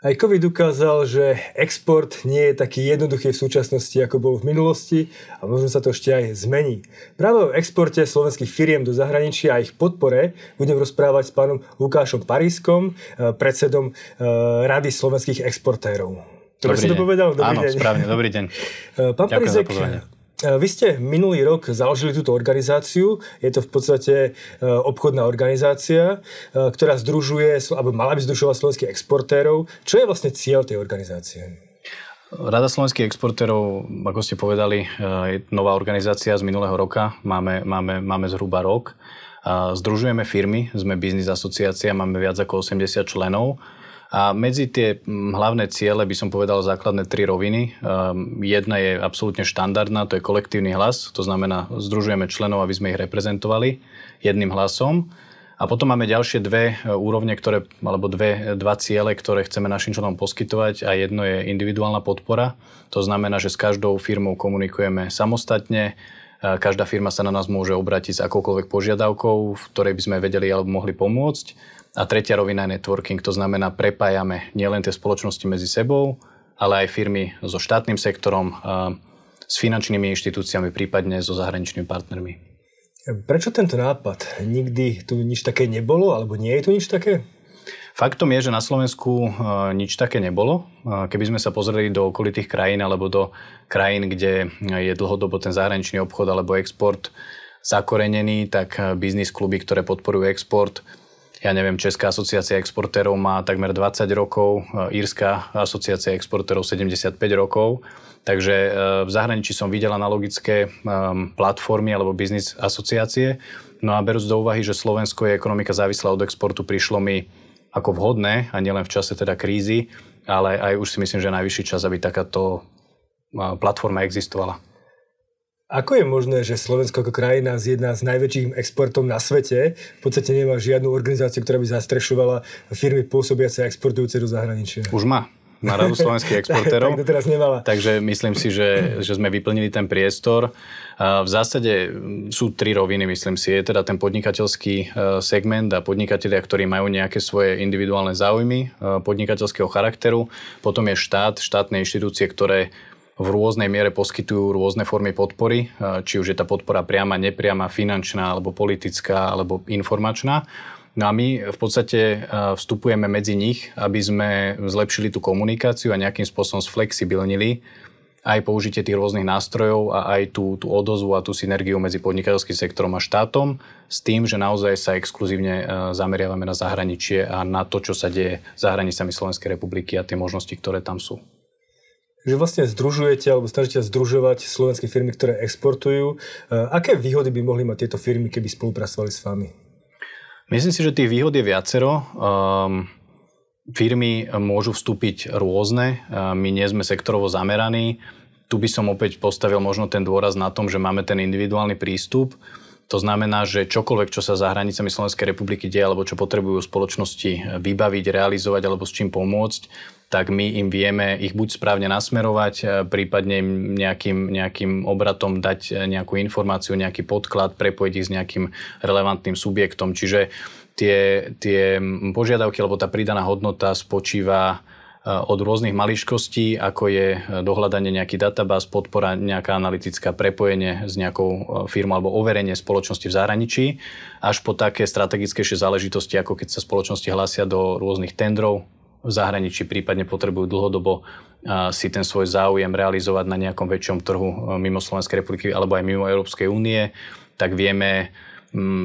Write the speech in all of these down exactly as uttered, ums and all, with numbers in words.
Aj COVID ukázal, že export nie je taký jednoduchý v súčasnosti, ako bol v minulosti a možno sa to ešte aj zmení. Práve o exporte slovenských firiem do zahraničia a ich podpore budem rozprávať s pánom Lukášom Parížkom, predsedom Rady slovenských exportérov. Dobre som to povedal? Dobrý Áno, deň. správne, dobrý deň. Pán Parížek, vy ste minulý rok založili túto organizáciu, je to v podstate obchodná organizácia, ktorá združuje, alebo mala by združovať slovenských exportérov. Čo je vlastne cieľ tej organizácie? Rada slovenských exportérov, ako ste povedali, je nová organizácia z minulého roka, máme, máme, máme zhruba rok. Združujeme firmy, sme biznis asociácia, máme viac ako osemdesiat členov. A medzi tie hlavné ciele by som povedal základné tri roviny. Jedna je absolútne štandardná, to je kolektívny hlas, to znamená združujeme členov, aby sme ich reprezentovali jedným hlasom. A potom máme ďalšie dve úrovne, ktoré, alebo dve, dva ciele, ktoré chceme našim členom poskytovať a jedno je individuálna podpora. To znamená, že s každou firmou komunikujeme samostatne, každá firma sa na nás môže obrátiť s akoukoľvek požiadavkou, v ktorej by sme vedeli alebo mohli pomôcť. A tretia rovina je networking, to znamená prepájame nielen tie spoločnosti medzi sebou, ale aj firmy so štátnym sektorom, s finančnými inštitúciami, prípadne so zahraničnými partnermi. Prečo tento nápad? Nikdy tu nič také nebolo, alebo nie je tu nič také? Faktom je, že na Slovensku nič také nebolo. Keby sme sa pozreli do okolitých krajín, alebo do krajín, kde je dlhodobo ten zahraničný obchod alebo export zakorenený, tak biznis kluby, ktoré podporujú export, ja neviem, Česká asociácia exportérov má takmer dvadsať rokov, Írska asociácia exportérov sedemdesiatpäť rokov. Takže v zahraničí som videl analogické platformy alebo biznis asociácie. No a berúc do úvahy, že Slovensko je ekonomika závislá od exportu, prišlo mi ako vhodné, a nielen v čase teda krízy, ale aj už si myslím, že najvyšší čas, aby takáto platforma existovala. Ako je možné, že Slovensko ako krajina z jedna z najväčších exportov na svete v podstate nemá žiadnu organizáciu, ktorá by zastrešovala firmy pôsobiace a exportujúce do zahraničia? Už má. Má Radu slovenských exportérov. Tak to teraz nemala. Takže myslím si, že, že sme vyplnili ten priestor. V zásade sú tri roviny, myslím si. Je teda ten podnikateľský segment a podnikatelia, ktorí majú nejaké svoje individuálne záujmy podnikateľského charakteru. Potom je štát, štátne inštitúcie, ktoré v rôznej miere poskytujú rôzne formy podpory, či už je tá podpora priama, nepriama, finančná, alebo politická, alebo informačná. No a my v podstate vstupujeme medzi nich, aby sme zlepšili tú komunikáciu a nejakým spôsobom sflexibilnili aj použitie tých rôznych nástrojov a aj tú, tú odozvu a tú synergiu medzi podnikateľským sektorom a štátom s tým, že naozaj sa exkluzívne zameriavame na zahraničie a na to, čo sa deje za hranicami Slovenskej republiky a tie možnosti, ktoré tam sú. Že vlastne združujete alebo snažíte združovať slovenské firmy, ktoré exportujú. Aké výhody by mohli mať tieto firmy, keby spolupracovali s vami? Myslím si, že tých výhod je viacero. Um, firmy môžu vstúpiť rôzne. My nie sme sektorovo zameraní. Tu by som opäť postavil možno ten dôraz na tom, že máme ten individuálny prístup. To znamená, že čokoľvek, čo sa za hranicami Slovenskej republiky deje, alebo čo potrebujú spoločnosti vybaviť, realizovať alebo s čím pomôcť, tak my im vieme ich buď správne nasmerovať, prípadne im nejakým, nejakým obratom dať nejakú informáciu, nejaký podklad, prepojiť ich s nejakým relevantným subjektom. Čiže tie, tie požiadavky, alebo tá pridaná hodnota spočíva od rôznych maličkostí, ako je dohľadanie nejakých databáz, podpora nejaká analytická, prepojenie s nejakou firmou alebo overenie spoločnosti v zahraničí, až po také strategickejšie záležitosti, ako keď sa spoločnosti hlásia do rôznych tendrov v zahraničí, prípadne potrebujú dlhodobo si ten svoj záujem realizovať na nejakom väčšom trhu mimo Slovenskej republiky alebo aj mimo Európskej únie, tak vieme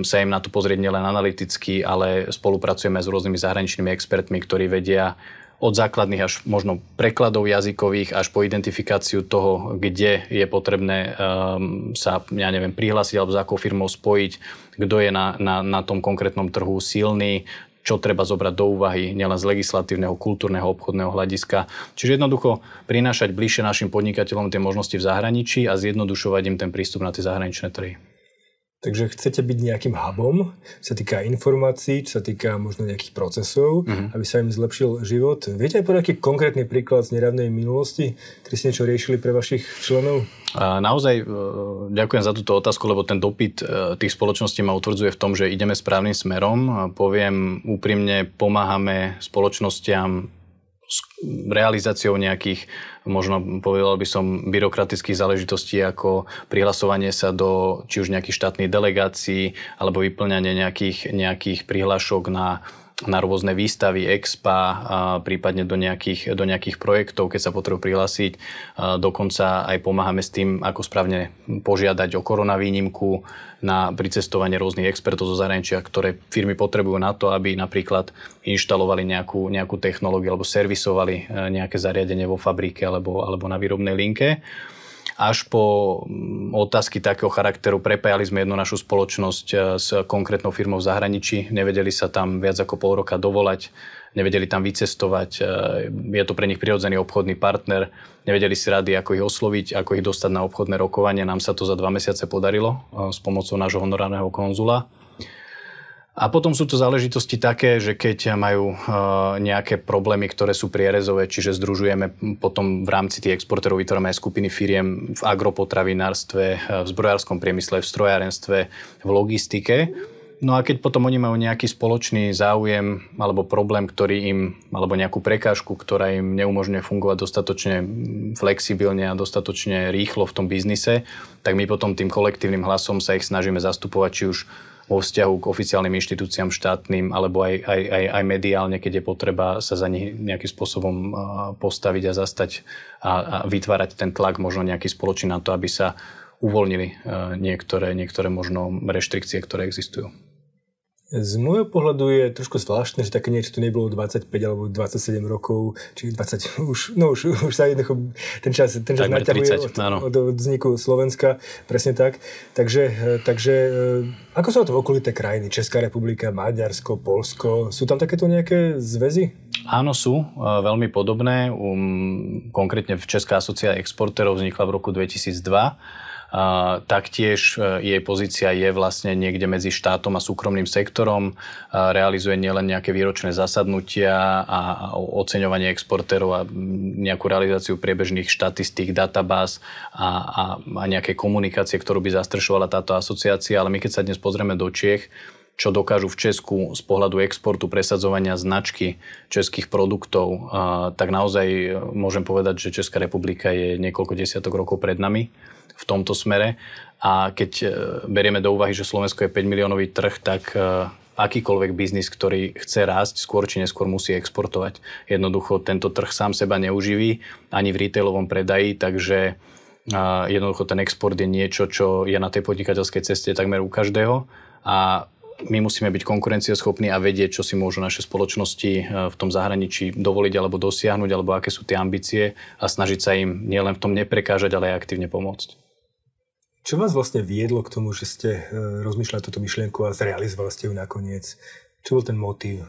sa im na to pozrieť nielen analyticky, ale spolupracujeme s rôznymi zahraničnými expertmi, ktorí vedia od základných až možno prekladov jazykových až po identifikáciu toho, kde je potrebné um, sa, ja neviem, prihlásiť alebo za akou firmou spojiť, kto je na, na, na tom konkrétnom trhu silný, čo treba zobrať do úvahy nielen z legislatívneho, kultúrneho, obchodného hľadiska. Čiže jednoducho prinášať bližšie našim podnikateľom tie možnosti v zahraničí a zjednodušovať im ten prístup na tie zahraničné trhy. Takže chcete byť nejakým hubom, čo sa týka informácií, čo sa týka možno nejakých procesov, mm-hmm. aby sa im zlepšil život. Viete aj podať aký konkrétny príklad z nedávnej minulosti, ktorý ste niečo riešili pre vašich členov? Naozaj ďakujem za túto otázku, lebo ten dopyt tých spoločností ma utvrdzuje v tom, že ideme správnym smerom. Poviem úprimne, pomáhame spoločnostiam s realizáciou nejakých, možno povedal by som, byrokratických záležitostí, ako prihlasovanie sa do či už nejakých štátnych delegácií, alebo vyplňanie nejakých, nejakých prihlášok na, na rôzne výstavy, expa, prípadne do nejakých, do nejakých projektov, keď sa potrebujú prihlásiť. Dokonca aj pomáhame s tým, ako správne požiadať o koronavýnimku na pricestovanie rôznych expertov zo zahraničia, ktoré firmy potrebujú na to, aby napríklad inštalovali nejakú, nejakú technológiu alebo servisovali nejaké zariadenie vo fabrike alebo, alebo na výrobnej linke. Až po otázky takého charakteru prepájali sme jednu našu spoločnosť s konkrétnou firmou v zahraničí. Nevedeli sa tam viac ako pol roka dovolať, nevedeli tam vycestovať. Je to pre nich prirodzený obchodný partner. Nevedeli si rady, ako ich osloviť, ako ich dostať na obchodné rokovanie. Nám sa to za dva mesiace podarilo s pomocou nášho honorárneho konzula. A potom sú to záležitosti také, že keď majú nejaké problémy, ktoré sú prierezové, čiže združujeme potom v rámci tých exportérov, vytvárame aj skupiny firiem v agropotravinárstve, v zbrojárskom priemysle, v strojárenstve, v logistike. No a keď potom oni majú nejaký spoločný záujem alebo problém, ktorý im, alebo nejakú prekážku, ktorá im neumožňuje fungovať dostatočne flexibilne a dostatočne rýchlo v tom biznise, tak my potom tým kolektívnym hlasom sa ich snažíme zastupovať, či už vo vzťahu k oficiálnym inštitúciám štátnym alebo aj, aj, aj, aj mediálne, keď je potreba sa za nich nejakým spôsobom postaviť a zastať a, a vytvárať ten tlak možno nejaký spoločný na to, aby sa uvoľnili niektoré, niektoré možno reštrikcie, ktoré existujú. Z môjho pohľadu je trošku zvláštne, že také niečo tu nebolo dvadsaťpäť alebo dvadsaťsedem rokov, či dvadsať už, no už, už sa jednoducho ten čas, ten čas naťahuje od, od, od vzniku Slovenska, presne tak. Takže, takže ako sú to okolité krajiny? Česká republika, Maďarsko, Poľsko, sú tam takéto nejaké zväzy? Áno, sú veľmi podobné. Um, konkrétne v Česká asociácia exportérov vznikla v roku dvetisícdva. Uh, taktiež uh, jej pozícia je vlastne niekde medzi štátom a súkromným sektorom. Uh, realizuje nielen nejaké výročné zasadnutia a, a oceňovanie exportérov a nejakú realizáciu priebežných štatistík, databáz a, a, a nejaké komunikácie, ktorú by zastrešovala táto asociácia. Ale my keď sa dnes pozrieme do Čiech, čo dokážu v Česku z pohľadu exportu presadzovania značky českých produktov, uh, tak naozaj môžem povedať, že Česká republika je niekoľko desiatok rokov pred nami v tomto smere. A keď berieme do úvahy, že Slovensko je päť miliónový trh, tak akýkoľvek biznis, ktorý chce rásť, skôr či neskôr musí exportovať. Jednoducho tento trh sám seba neuživí ani v retailovom predaji, takže jednoducho ten export je niečo, čo je na tej podnikateľskej ceste takmer u každého. A my musíme byť konkurencieschopní a vedieť, čo si môžu naše spoločnosti v tom zahraničí dovoliť alebo dosiahnuť, alebo aké sú tie ambície a snažiť sa im nielen v tom neprekážať, ale aj aktívne pomôcť. Čo vás vlastne viedlo k tomu, že ste rozmýšľali túto myšlienku a zrealizovali ste ju nakoniec? Čo bol ten motív?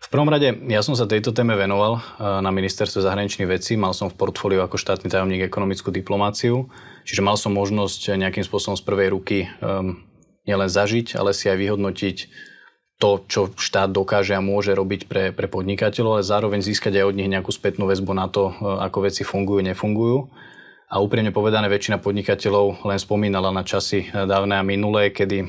V prvom rade, ja som sa tejto téme venoval na ministerstve zahraničných vecí. Mal som v portfóliu ako štátny tajomník ekonomickú diplomáciu, čiže mal som možnosť nejakým spôsobom z prvej ruky nielen zažiť, ale si aj vyhodnotiť to, čo štát dokáže a môže robiť pre, pre podnikateľov, ale zároveň získať aj od nich nejakú spätnú väzbu na to, ako veci fungujú, nefungujú. A úprimne povedané, väčšina podnikateľov len spomínala na časy dávne a minulé, kedy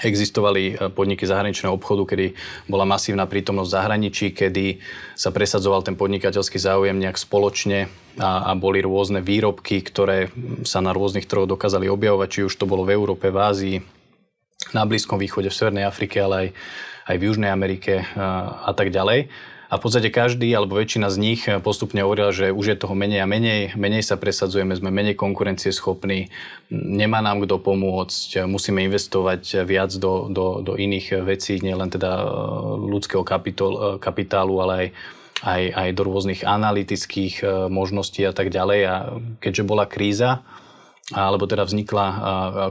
existovali podniky zahraničného obchodu, kedy bola masívna prítomnosť v zahraničí, kedy sa presadzoval ten podnikateľský záujem nejak spoločne a, a boli rôzne výrobky, ktoré sa na rôznych trhoch dokázali objavovať, či už to bolo v Európe, v Ázii, na Blízkom východe, v Severnej Afrike, ale aj, aj v Južnej Amerike a, a tak ďalej. A v podstate každý alebo väčšina z nich postupne hovorila, že už je toho menej a menej, menej sa presadzujeme, sme menej konkurencieschopní, nemá nám kto pomôcť, musíme investovať viac do, do, do iných vecí, nielen teda ľudského kapitol, kapitálu, ale aj, aj, aj do rôznych analytických možností a tak ďalej. A keďže bola kríza, alebo teda vznikla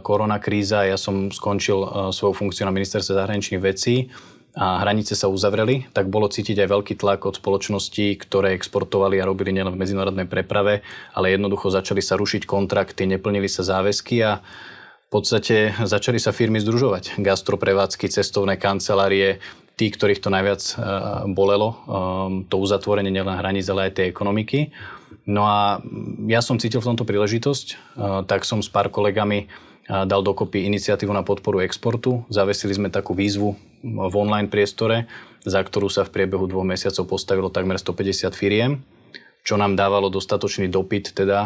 koronakríza, ja som skončil svoju funkciu na ministerstve zahraničných vecí a hranice sa uzavreli, tak bolo cítiť aj veľký tlak od spoločností, ktoré exportovali a robili nielen v medzinárodnej preprave, ale jednoducho začali sa rušiť kontrakty, neplnili sa záväzky a v podstate začali sa firmy združovať. Gastroprevádzky, cestovné kancelárie, tí, ktorých to najviac bolelo, to uzatvorenie nielen hraníc, ale aj tej ekonomiky. No a ja som cítil v tomto príležitosť, tak som s pár kolegami dal dokopy iniciatívu na podporu exportu. Zavesili sme takú výzvu v online priestore, za ktorú sa v priebehu dvoch mesiacov postavilo takmer stopäťdesiat firiem, čo nám dávalo dostatočný dopyt teda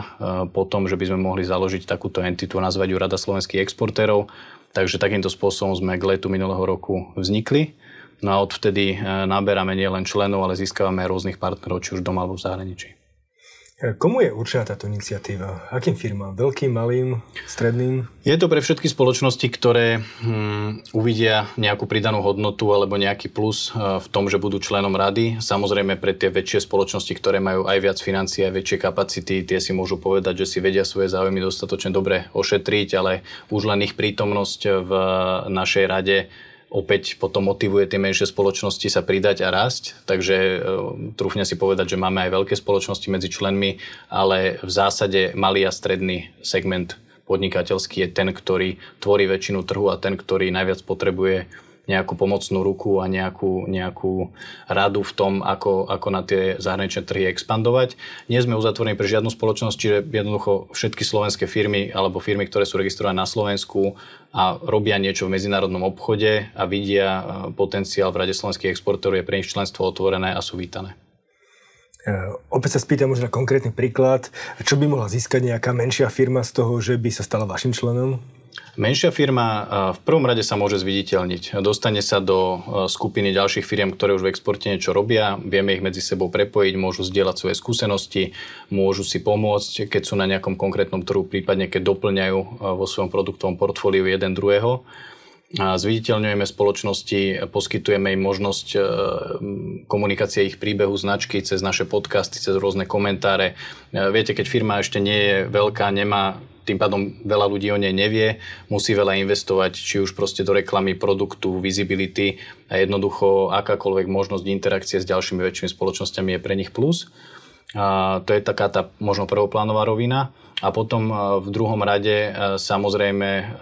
po tom, že by sme mohli založiť takúto entitu a nazvať ju Rada slovenských exportérov. Takže takýmto spôsobom sme k letu minulého roku vznikli. No a odvtedy naberáme nielen členov, ale získavame rôznych partnerov, či už doma alebo v zahraničí. Komu je určená táto iniciatíva? Akým firmám? Veľkým, malým, stredným? Je to pre všetky spoločnosti, ktoré hm, uvidia nejakú pridanú hodnotu alebo nejaký plus v tom, že budú členom rady. Samozrejme pre tie väčšie spoločnosti, ktoré majú aj viac financií, aj väčšie kapacity, tie si môžu povedať, že si vedia svoje záujmy dostatočne dobre ošetriť, ale už len ich prítomnosť v našej rade opäť potom motivuje tie menšie spoločnosti sa pridať a rásť. Takže e, trúfne si povedať, že máme aj veľké spoločnosti medzi členmi, ale v zásade malý a stredný segment podnikateľský je ten, ktorý tvorí väčšinu trhu a ten, ktorý najviac potrebuje nejakú pomocnú ruku a nejakú, nejakú radu v tom, ako, ako na tie zahraničné trhy expandovať. Nie sme uzatvorení pre žiadnu spoločnosť, čiže jednoducho všetky slovenské firmy alebo firmy, ktoré sú registrované na Slovensku a robia niečo v medzinárodnom obchode a vidia potenciál v Rade slovenských exportérov, je pre nich členstvo otvorené a sú vítané. Opäť sa spýtam možno konkrétny príklad. Čo by mohla získať nejaká menšia firma z toho, že by sa stala vašim členom? Menšia firma v prvom rade sa môže zviditeľniť. Dostane sa do skupiny ďalších firiem, ktoré už v exporte niečo robia. Vieme ich medzi sebou prepojiť, môžu zdieľať svoje skúsenosti, môžu si pomôcť, keď sú na nejakom konkrétnom trhu, prípadne keď doplňajú vo svojom produktovom portfóliu jeden druhého. Zviditeľňujeme spoločnosti, poskytujeme im možnosť komunikácie ich príbehu, značky cez naše podcasty, cez rôzne komentáre. Viete, keď firma ešte nie je veľká, nemá tým pádom veľa ľudí o nej nevie, musí veľa investovať, či už proste do reklamy, produktu, visibility a jednoducho akákoľvek možnosť interakcie s ďalšími väčšími spoločnosťami je pre nich plus. A to je taká tá možno prvoplánová rovina. A potom v druhom rade samozrejme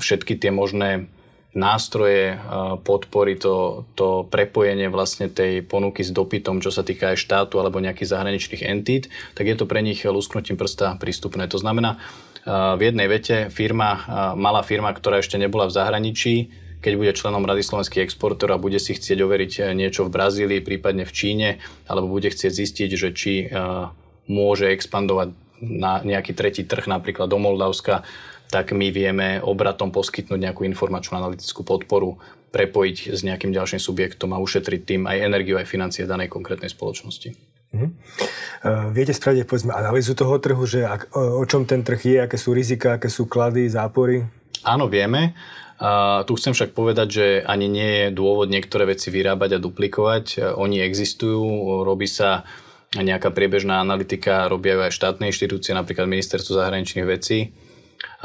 všetky tie možné nástroje podpory, to, to prepojenie vlastne tej ponuky s dopytom, čo sa týka aj štátu alebo nejakých zahraničných entít, tak je to pre nich lusknutím prsta prístupné. To znamená, v jednej vete firma, malá firma, ktorá ešte nebola v zahraničí, keď bude členom Rady slovenských exportérov a bude si chcieť overiť niečo v Brazílii, prípadne v Číne, alebo bude chcieť zistiť, že či môže expandovať na nejaký tretí trh, napríklad do Moldavska, tak my vieme obratom poskytnúť nejakú informačnú analytickú podporu, prepojiť s nejakým ďalším subjektom a ušetriť tým aj energiu, aj financie danej konkrétnej spoločnosti. Mm-hmm. Uh, viete spraviť, povedzme, analýzu toho trhu, že ak, o čom ten trh je, aké sú rizika, aké sú klady, zápory? Áno, vieme. Uh, tu chcem však povedať, že ani nie je dôvod niektoré veci vyrábať a duplikovať. Oni existujú, robí sa nejaká priebežná analytika, robia aj štátne inštitúcie, napríklad Ministerstvo zahraničných vecí.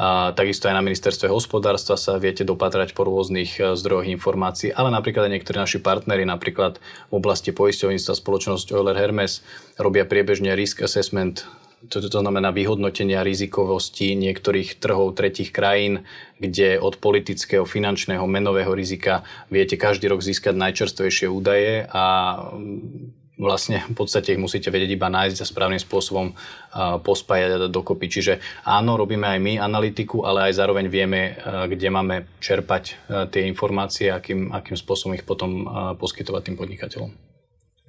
A takisto aj na Ministerstve hospodárstva sa viete dopatrať po rôznych zdrojoch informácií, ale napríklad aj niektorí naši partneri, napríklad v oblasti poisťovníctva spoločnosť Euler Hermes robia priebežne risk assessment, to, to znamená vyhodnotenia rizikovosti niektorých trhov tretích krajín, kde od politického, finančného, menového rizika viete každý rok získať najčerstvejšie údaje a vlastne v podstate ich musíte vedieť iba nájsť a správnym spôsobom pospájať a dať dokopy. Čiže áno, robíme aj my analytiku, ale aj zároveň vieme, kde máme čerpať tie informácie, akým, akým spôsobom ich potom poskytovať tým podnikateľom.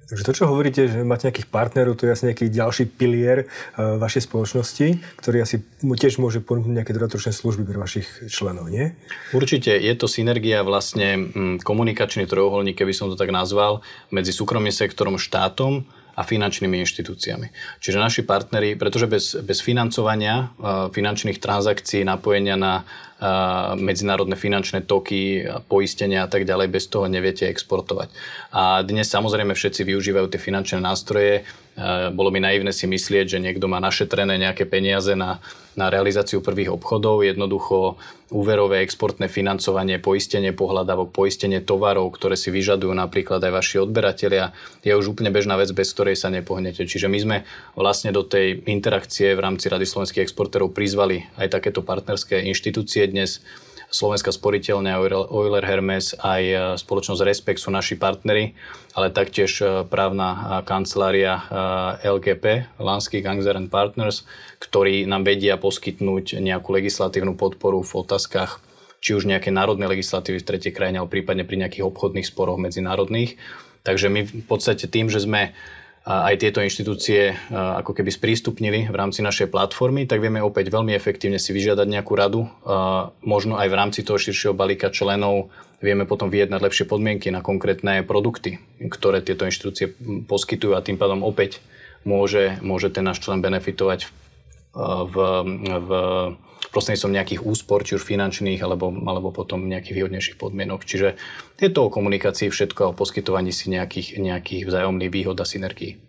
Takže to, čo hovoríte, že máte nejakých partnerov, to je asi nejaký ďalší pilier vašej spoločnosti, ktorý asi tiež môže ponúknuť nejaké dodatočné služby pre vašich členov, nie? Určite je to synergia, vlastne komunikačný trojuholník, keby som to tak nazval, medzi súkromným sektorom, štátom a finančnými inštitúciami. Čiže naši partneri, pretože bez, bez financovania finančných transakcií, napojenia na medzinárodné finančné toky, poistenia a tak ďalej, bez toho neviete exportovať. A dnes samozrejme všetci využívajú tie finančné nástroje, Bolo mi naivné si myslieť, že niekto má našetrené nejaké peniaze na, na realizáciu prvých obchodov. Jednoducho úverové exportné financovanie, poistenie pohľadávok, poistenie tovarov, ktoré si vyžadujú napríklad aj vaši odberatelia, je už úplne bežná vec, bez ktorej sa nepohnete. Čiže my sme vlastne do tej interakcie v rámci Rady slovenských exportérov prizvali aj takéto partnerské inštitúcie dnes. Slovenská sporiteľňa, Euler Hermes, aj spoločnosť Respekt sú naši partneri, ale taktiež právna kancelária el ká pé, Lansky Gangster and Partners, ktorí nám vedia poskytnúť nejakú legislatívnu podporu v otázkach či už nejaké národné legislatívy v tretej krajine, ale prípadne pri nejakých obchodných sporoch medzinárodných. Takže my v podstate tým, že sme aj tieto inštitúcie ako keby sprístupnili v rámci našej platformy, tak vieme opäť veľmi efektívne si vyžiadať nejakú radu. Možno aj v rámci toho širšieho balíka členov vieme potom vyjednať lepšie podmienky na konkrétne produkty, ktoré tieto inštitúcie poskytujú, a tým pádom opäť môže, môže ten náš člen benefitovať v, v prostredníctvom nejakých úspor, či už finančných, alebo, alebo potom nejakých výhodnejších podmienok. Čiže je to o komunikácii všetko a o poskytovaní si nejakých, nejakých vzájomných výhod a synergií.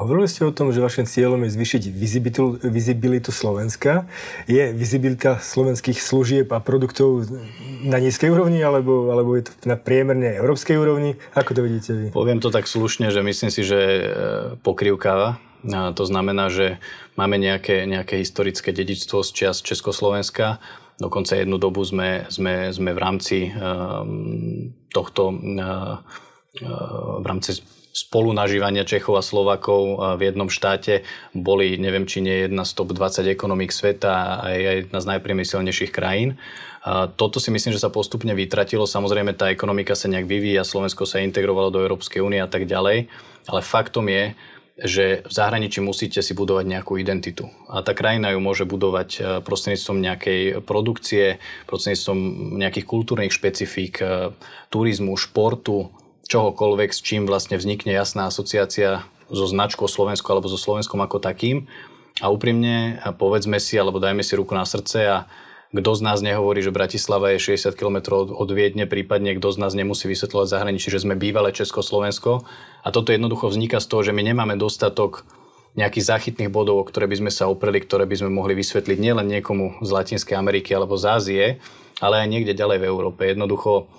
Hovorili ste o tom, že vašim cieľom je zvýšiť vizibilitu, vizibilitu Slovenska. Je vizibilita slovenských služieb a produktov na nízkej úrovni, alebo, alebo je to na priemernej európskej úrovni? Ako to vidíte vy? Poviem to tak slušne, že myslím si, že pokrývkáva. A to znamená, že máme nejaké, nejaké historické dedičstvo z čias Československa. Dokonca jednu dobu sme, sme, sme v rámci um, tohto uh, v rámci spolunažívania Čechov a Slovakov v jednom štáte boli, neviem, či nie jedna z top dvadsať ekonomík sveta a je jedna z najpriemyselnejších krajín. Toto si myslím, že sa postupne vytratilo. Samozrejme, tá ekonomika sa nejak vyvíja, Slovensko sa integrovalo do Európskej únie a tak ďalej. Ale faktom je, že v zahraničí musíte si budovať nejakú identitu. A tá krajina ju môže budovať prostredníctvom nejakej produkcie, prostredníctvom nejakých kultúrnych špecifík, turizmu, športu, čohokoľvek, s čím vlastne vznikne jasná asociácia so značkou Slovensko alebo so Slovenskom ako takým. A úprimne povedzme si, alebo dajme si ruku na srdce, a kto z nás nehovorí, že Bratislava je šesťdesiat kilometrov od Viedne, prípadne kto z nás nemusí vysvetľovať zahraničí, že sme bývalé Československo. A toto jednoducho vzniká z toho, že my nemáme dostatok nejakých záchytných bodov, o ktoré by sme sa opreli, ktoré by sme mohli vysvetliť nielen niekomu z Latinskej Ameriky alebo z Ázie, ale aj niekde ďalej v Európe. Jednoducho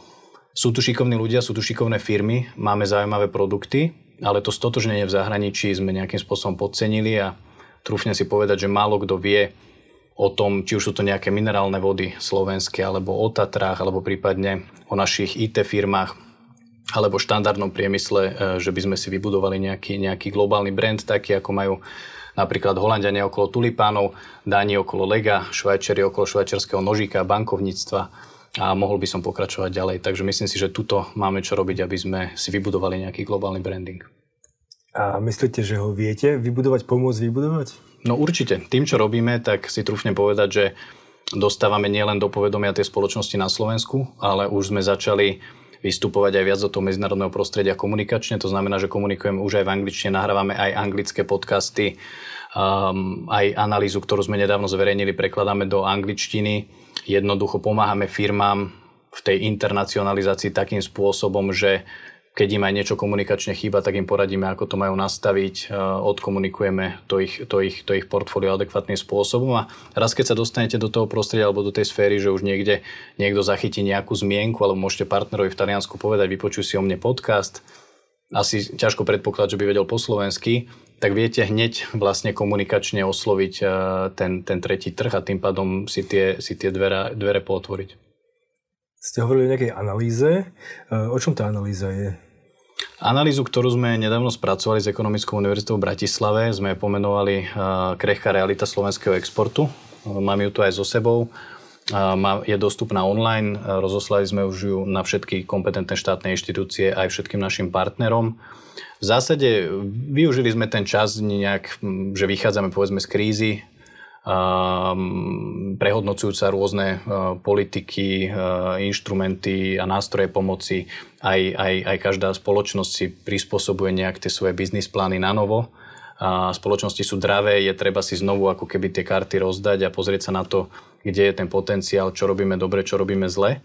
sú tu šikovní ľudia, sú tu šikovné firmy, máme zaujímavé produkty, ale to stotožnenie v zahraničí sme nejakým spôsobom podcenili a trúfne si povedať, že málo kto vie o tom, či už sú to nejaké minerálne vody slovenské, alebo o Tatrách, alebo prípadne o našich í té firmách, alebo štandardnom priemysle, že by sme si vybudovali nejaký, nejaký globálny brand, taký ako majú napríklad Holanďania okolo tulipánov, Dáni okolo lega, Švajčeri okolo švajčiarskeho nožíka, bankovníctva, a mohol by som pokračovať ďalej. Takže myslím si, že tuto máme čo robiť, aby sme si vybudovali nejaký globálny branding. A myslíte, že ho viete vybudovať, pomôcť vybudovať? No určite. Tým, čo robíme, tak si trúfnem povedať, že dostávame nielen do povedomia tej spoločnosti na Slovensku, ale už sme začali vystupovať aj viac do toho medzinárodného prostredia komunikačne. To znamená, že komunikujeme už aj v angličtine, nahrávame aj anglické podcasty, um, aj analýzu, ktorú sme nedávno zverejnili, prekladáme do angličtiny. Jednoducho pomáhame firmám v tej internacionalizácii takým spôsobom, že keď im aj niečo komunikačne chýba, tak im poradíme, ako to majú nastaviť, odkomunikujeme to ich, to ich, to ich portfólio adekvátnym spôsobom, a raz keď sa dostanete do toho prostredia alebo do tej sféry, že už niekde niekto zachytí nejakú zmienku, alebo môžete partnerovi v Taliansku povedať, vypočuj si o mne podcast, asi ťažko predpoklad, že by vedel po slovensky, tak viete hneď vlastne komunikačne osloviť ten, ten tretí trh a tým pádom si tie, si tie dvere, dvere pootvoriť. Ste hovorili o nejakej analýze. O čom tá analýza je? Analýzu, ktorú sme nedávno spracovali s Ekonomickou univerzitou v Bratislave, sme pomenovali Krehká realita slovenského exportu. Mám ju tu aj so sebou. Je dostupná online. Rozoslali sme už ju na všetky kompetentné štátne inštitúcie aj všetkým našim partnerom. V zásade využili sme ten čas nejak, že vychádzame povedzme z krízy, prehodnocujúca rôzne politiky, inštrumenty a nástroje pomoci. Aj, aj, aj každá spoločnosť si prispôsobuje nejak tie svoje biznis plány na novo. A spoločnosti sú dravé, je treba si znovu ako keby tie karty rozdať a pozrieť sa na to, kde je ten potenciál, čo robíme dobre, čo robíme zle.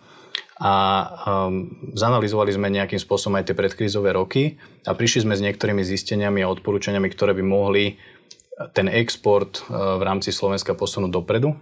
a um, zanalyzovali sme nejakým spôsobom aj tie predkrízové roky a prišli sme s niektorými zisteniami a odporúčaniami, ktoré by mohli ten export uh, v rámci Slovenska posunúť dopredu.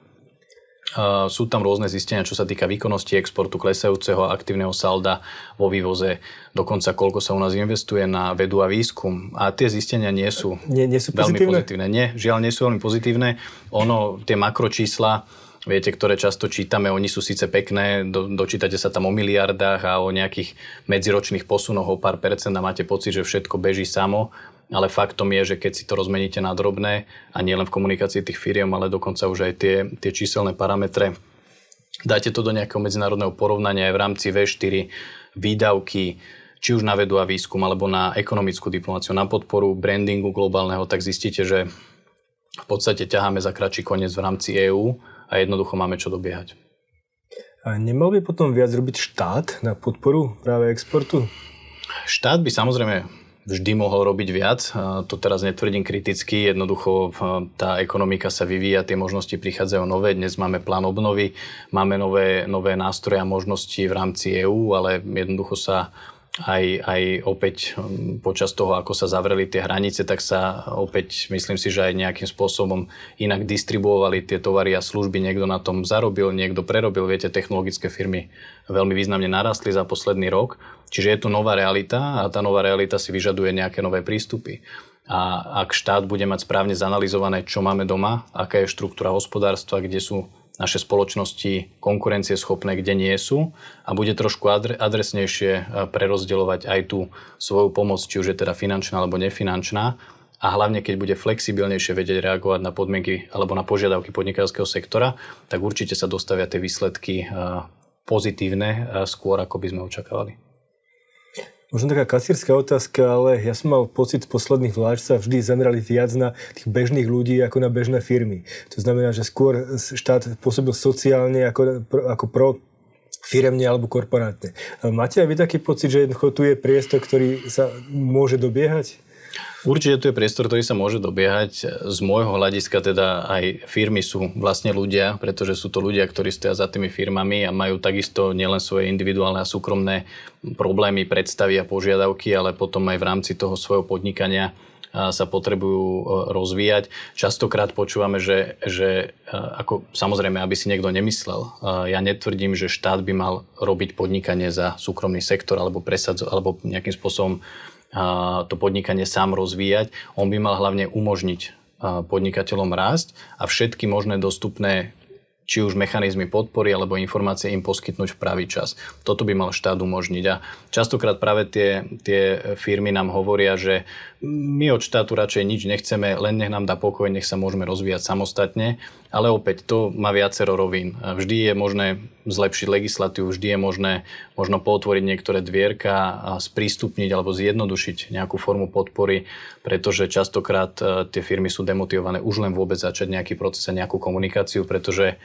Uh, sú tam rôzne zistenia, čo sa týka výkonnosti exportu, klesajúceho aktívneho salda vo vývoze, dokonca koľko sa u nás investuje na vedu a výskum. A tie zistenia nie sú, nie, nie sú veľmi pozitívne. pozitívne. Nie, žiaľ, nie sú veľmi pozitívne. Ono, tie makročísla, viete, ktoré často čítame, oni sú síce pekné, do, dočítate sa tam o miliardách a o nejakých medziročných posunoch o pár percent a máte pocit, že všetko beží samo, ale faktom je, že keď si to rozmeníte na drobné a nie len v komunikácii tých firiem, ale dokonca už aj tie, tie číselné parametre, dáte to do nejakého medzinárodného porovnania aj v rámci vé štyri, výdavky, či už na vedu a výskum, alebo na ekonomickú diplomáciu, na podporu brandingu globálneho, tak zistíte, že v podstate ťaháme za kratší koniec v rámci EÚ, a jednoducho máme čo dobiehať. A nemal by potom viac robiť štát na podporu práve exportu? Štát by samozrejme vždy mohol robiť viac. To teraz netvrdím kriticky. Jednoducho tá ekonomika sa vyvíja, tie možnosti prichádzajú nové. Dnes máme plán obnovy, máme nové, nové nástroje a možnosti v rámci EÚ, ale jednoducho sa aj, aj opäť počas toho, ako sa zavreli tie hranice, tak sa opäť, myslím si, že aj nejakým spôsobom inak distribuovali tie tovary a služby. Niekto na tom zarobil, niekto prerobil. Viete, technologické firmy veľmi významne narastli za posledný rok. Čiže je tu nová realita a tá nová realita si vyžaduje nejaké nové prístupy. A ak štát bude mať správne zanalyzované, čo máme doma, aká je štruktúra hospodárstva, kde sú naše spoločnosti konkurencieschopné, kde nie sú, a bude trošku adresnejšie prerozdeľovať aj tú svoju pomoc, či už je teda finančná alebo nefinančná, a hlavne keď bude flexibilnejšie vedieť reagovať na podmienky alebo na požiadavky podnikateľského sektora, tak určite sa dostavia tie výsledky pozitívne skôr, ako by sme očakávali. Možno taká kasírska otázka, ale ja som mal pocit z posledných vlád, sa vždy zamerali viac na tých bežných ľudí ako na bežné firmy. To znamená, že skôr štát pôsobil sociálne ako, ako pro firemne alebo korporátne. Máte aj vy taký pocit, že jednoducho tu je priestor, ktorý sa môže dobiehať? Určite tu je priestor, ktorý sa môže dobiehať. Z môjho hľadiska teda aj firmy sú vlastne ľudia, pretože sú to ľudia, ktorí stoja za tými firmami a majú takisto nielen svoje individuálne a súkromné problémy, predstavy a požiadavky, ale potom aj v rámci toho svojho podnikania sa potrebujú rozvíjať. Častokrát počúvame, že, že ako, samozrejme, aby si niekto nemyslel, ja netvrdím, že štát by mal robiť podnikanie za súkromný sektor alebo presadzoval, alebo nejakým spôsobom to podnikanie sám rozvíjať. On by mal hlavne umožniť podnikateľom rásť a všetky možné dostupné či už mechanizmy podpory alebo informácie im poskytnúť v pravý čas. Toto by mal štát umožniť. A častokrát práve tie, tie firmy nám hovoria, že my od štátu radšej nič nechceme, len nech nám dá pokoj, nech sa môžeme rozvíjať samostatne. Ale opäť, to má viacero rovín. Vždy je možné zlepšiť legislatívu, vždy je možné možno pootvoriť niektoré dvierka a sprístupniť alebo zjednodušiť nejakú formu podpory, pretože častokrát tie firmy sú demotivované už len vôbec začať nejaký proces a nejakú komunikáciu, pretože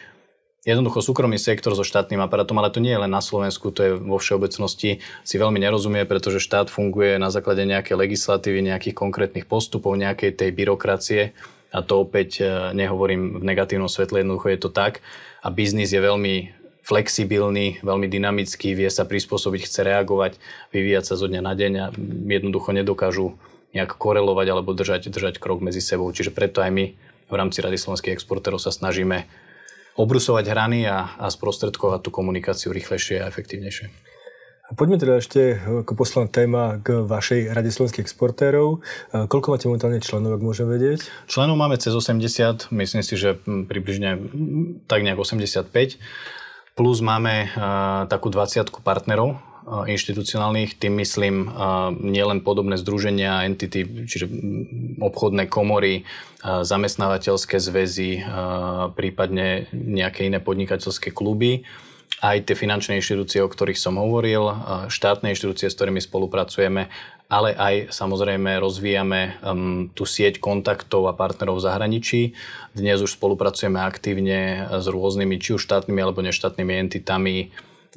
jednoducho súkromný sektor so štátnym aparátom, ale to nie je len na Slovensku, to je vo všeobecnosti, si veľmi nerozumie, pretože štát funguje na základe nejakej legislatívy, nejakých konkrétnych postupov, nejakej tej byrokracie. A to opäť nehovorím v negatívnom svetle, jednoducho je to tak. A biznis je veľmi flexibilný, veľmi dynamický, vie sa prispôsobiť, chce reagovať, vyvíjať sa zo dňa na deň a jednoducho nedokážu nejak korelovať alebo držať, držať krok medzi sebou. Čiže preto aj my v rámci Rady slovenských exportérov sa snažíme obrusovať hrany a, a sprostredkovať tú komunikáciu rýchlejšie a efektívnejšie. A poďme teda ešte ako posledná téma k vašej Rade slovenských exportérov. Koľko máte momentálne členov, ak môžem vedieť? Členov máme cez osemdesiat, myslím si, že približne tak nejak osemdesiatpäť. Plus máme uh, takú dvadsiatku partnerov uh, inštitucionálnych, tým myslím uh, nielen podobné združenia, entity, čiže obchodné komory, uh, zamestnávateľské zväzy, uh, prípadne nejaké iné podnikateľské kluby. Aj tie finančné inštitúcie, o ktorých som hovoril, štátne inštitúcie, s ktorými spolupracujeme, ale aj samozrejme rozvíjame um, tú sieť kontaktov a partnerov v zahraničí. Dnes už spolupracujeme aktívne s rôznymi, či už štátnymi alebo neštátnymi entitami,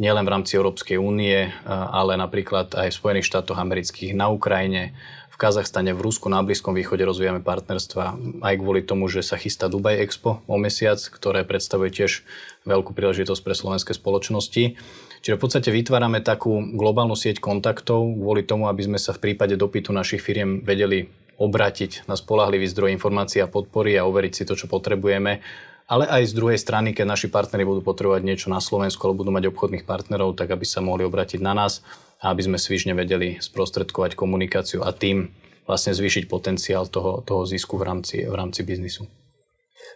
nielen v rámci Európskej únie, ale napríklad aj v Spojených štátoch amerických, na Ukrajine, v Kazachstane, v Rusku, na Blízkom východe rozvíjame partnerstva aj kvôli tomu, že sa chystá Dubai Expo o mesiac, ktoré predstavuje tiež veľkú príležitosť pre slovenské spoločnosti. Čiže v podstate vytvárame takú globálnu sieť kontaktov kvôli tomu, aby sme sa v prípade dopytu našich firiem vedeli obrátiť na spoľahlivý zdroj informácií a podpory a overiť si to, čo potrebujeme. Ale aj z druhej strany, keď naši partneri budú potrebovať niečo na Slovensku, alebo budú mať obchodných partnerov, tak aby sa mohli obrátiť na nás a aby sme svižne vedeli sprostredkovať komunikáciu a tým vlastne zvýšiť potenciál toho, toho zisku v rámci, v rámci biznisu.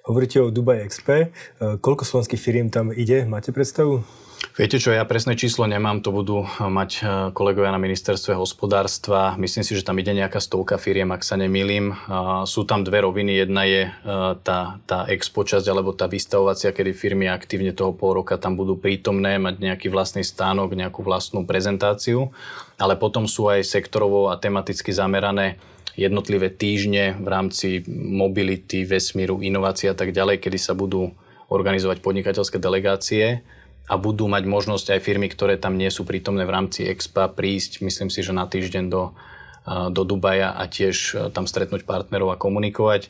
Hovoríte o Dubai Expo. Koľko slovenských firiem tam ide? Máte predstavu? Viete čo, ja presné číslo nemám, to budú mať kolegovia na ministerstve hospodárstva. Myslím si, že tam ide nejaká stovka firiem, ak sa nemýlim. Sú tam dve roviny. Jedna je tá, tá expo časť, alebo tá vystavovacia, kedy firmy aktívne toho pol roka tam budú prítomné, mať nejaký vlastný stánok, nejakú vlastnú prezentáciu. Ale potom sú aj sektorovo a tematicky zamerané jednotlivé týždne v rámci mobility, vesmíru, inovácií a tak ďalej, kedy sa budú organizovať podnikateľské delegácie a budú mať možnosť aj firmy, ktoré tam nie sú prítomné v rámci Expa, prísť, myslím si, že na týždeň do, do Dubaja a tiež tam stretnúť partnerov a komunikovať.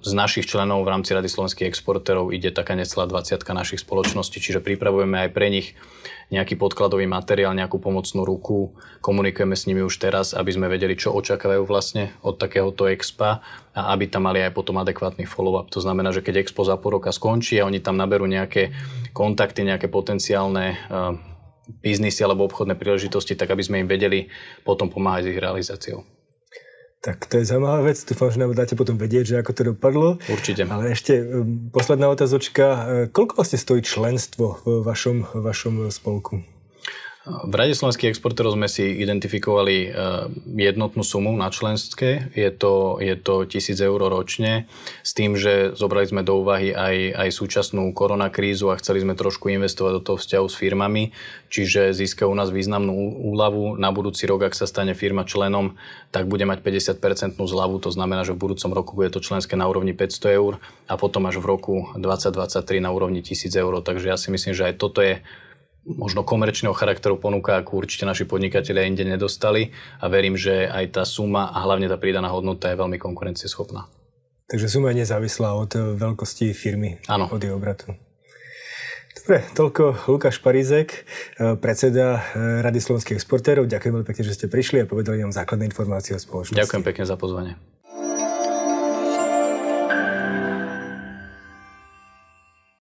Z našich členov v rámci Rady slovenských exportérov ide taká necelá dvadsiatka našich spoločností, čiže pripravujeme aj pre nich nejaký podkladový materiál, nejakú pomocnú ruku, komunikujeme s nimi už teraz, aby sme vedeli, čo očakávajú vlastne od takéhoto expa a aby tam mali aj potom adekvátny follow-up. To znamená, že keď expo za pol roka skončí a oni tam naberú nejaké kontakty, nejaké potenciálne biznisy alebo obchodné príležitosti, tak aby sme im vedeli potom pomáhať s ich realizáciou. Tak to je zaujímavá vec. Dúfam, že nám dáte potom vedieť, že ako to dopadlo. Určite. Ale ešte posledná otázočka. Koľko vlastne stojí členstvo v vašom, vašom spolku? V Rade slovenských exportérov sme si identifikovali jednotnú sumu na členské. Je to, je to tisíc eur ročne. S tým, že zobrali sme do úvahy aj, aj súčasnú koronakrízu a chceli sme trošku investovať do toho vzťahu s firmami. Čiže získa u nás významnú úľavu. Na budúci rok, ak sa stane firma členom, tak bude mať päťdesiat percent zľavu. To znamená, že v budúcom roku bude to členské na úrovni päťsto eur a potom až v roku dvadsať dvadsaťtri na úrovni tisíc eur. Takže ja si myslím, že aj toto je možno komerčného charakteru ponuka, akú určite naši podnikatelia inde nedostali a verím, že aj tá suma a hlavne tá pridaná hodnota je veľmi konkurencieschopná. Takže suma je nezávislá od veľkosti firmy, ano. Od jej obratu. Dobre, toľko Lukáš Parížek, predseda Rady slovenských exportérov. Ďakujem veľmi pekne, že ste prišli a povedali nám základné informácie o spoločnosti. Ďakujem pekne za pozvanie.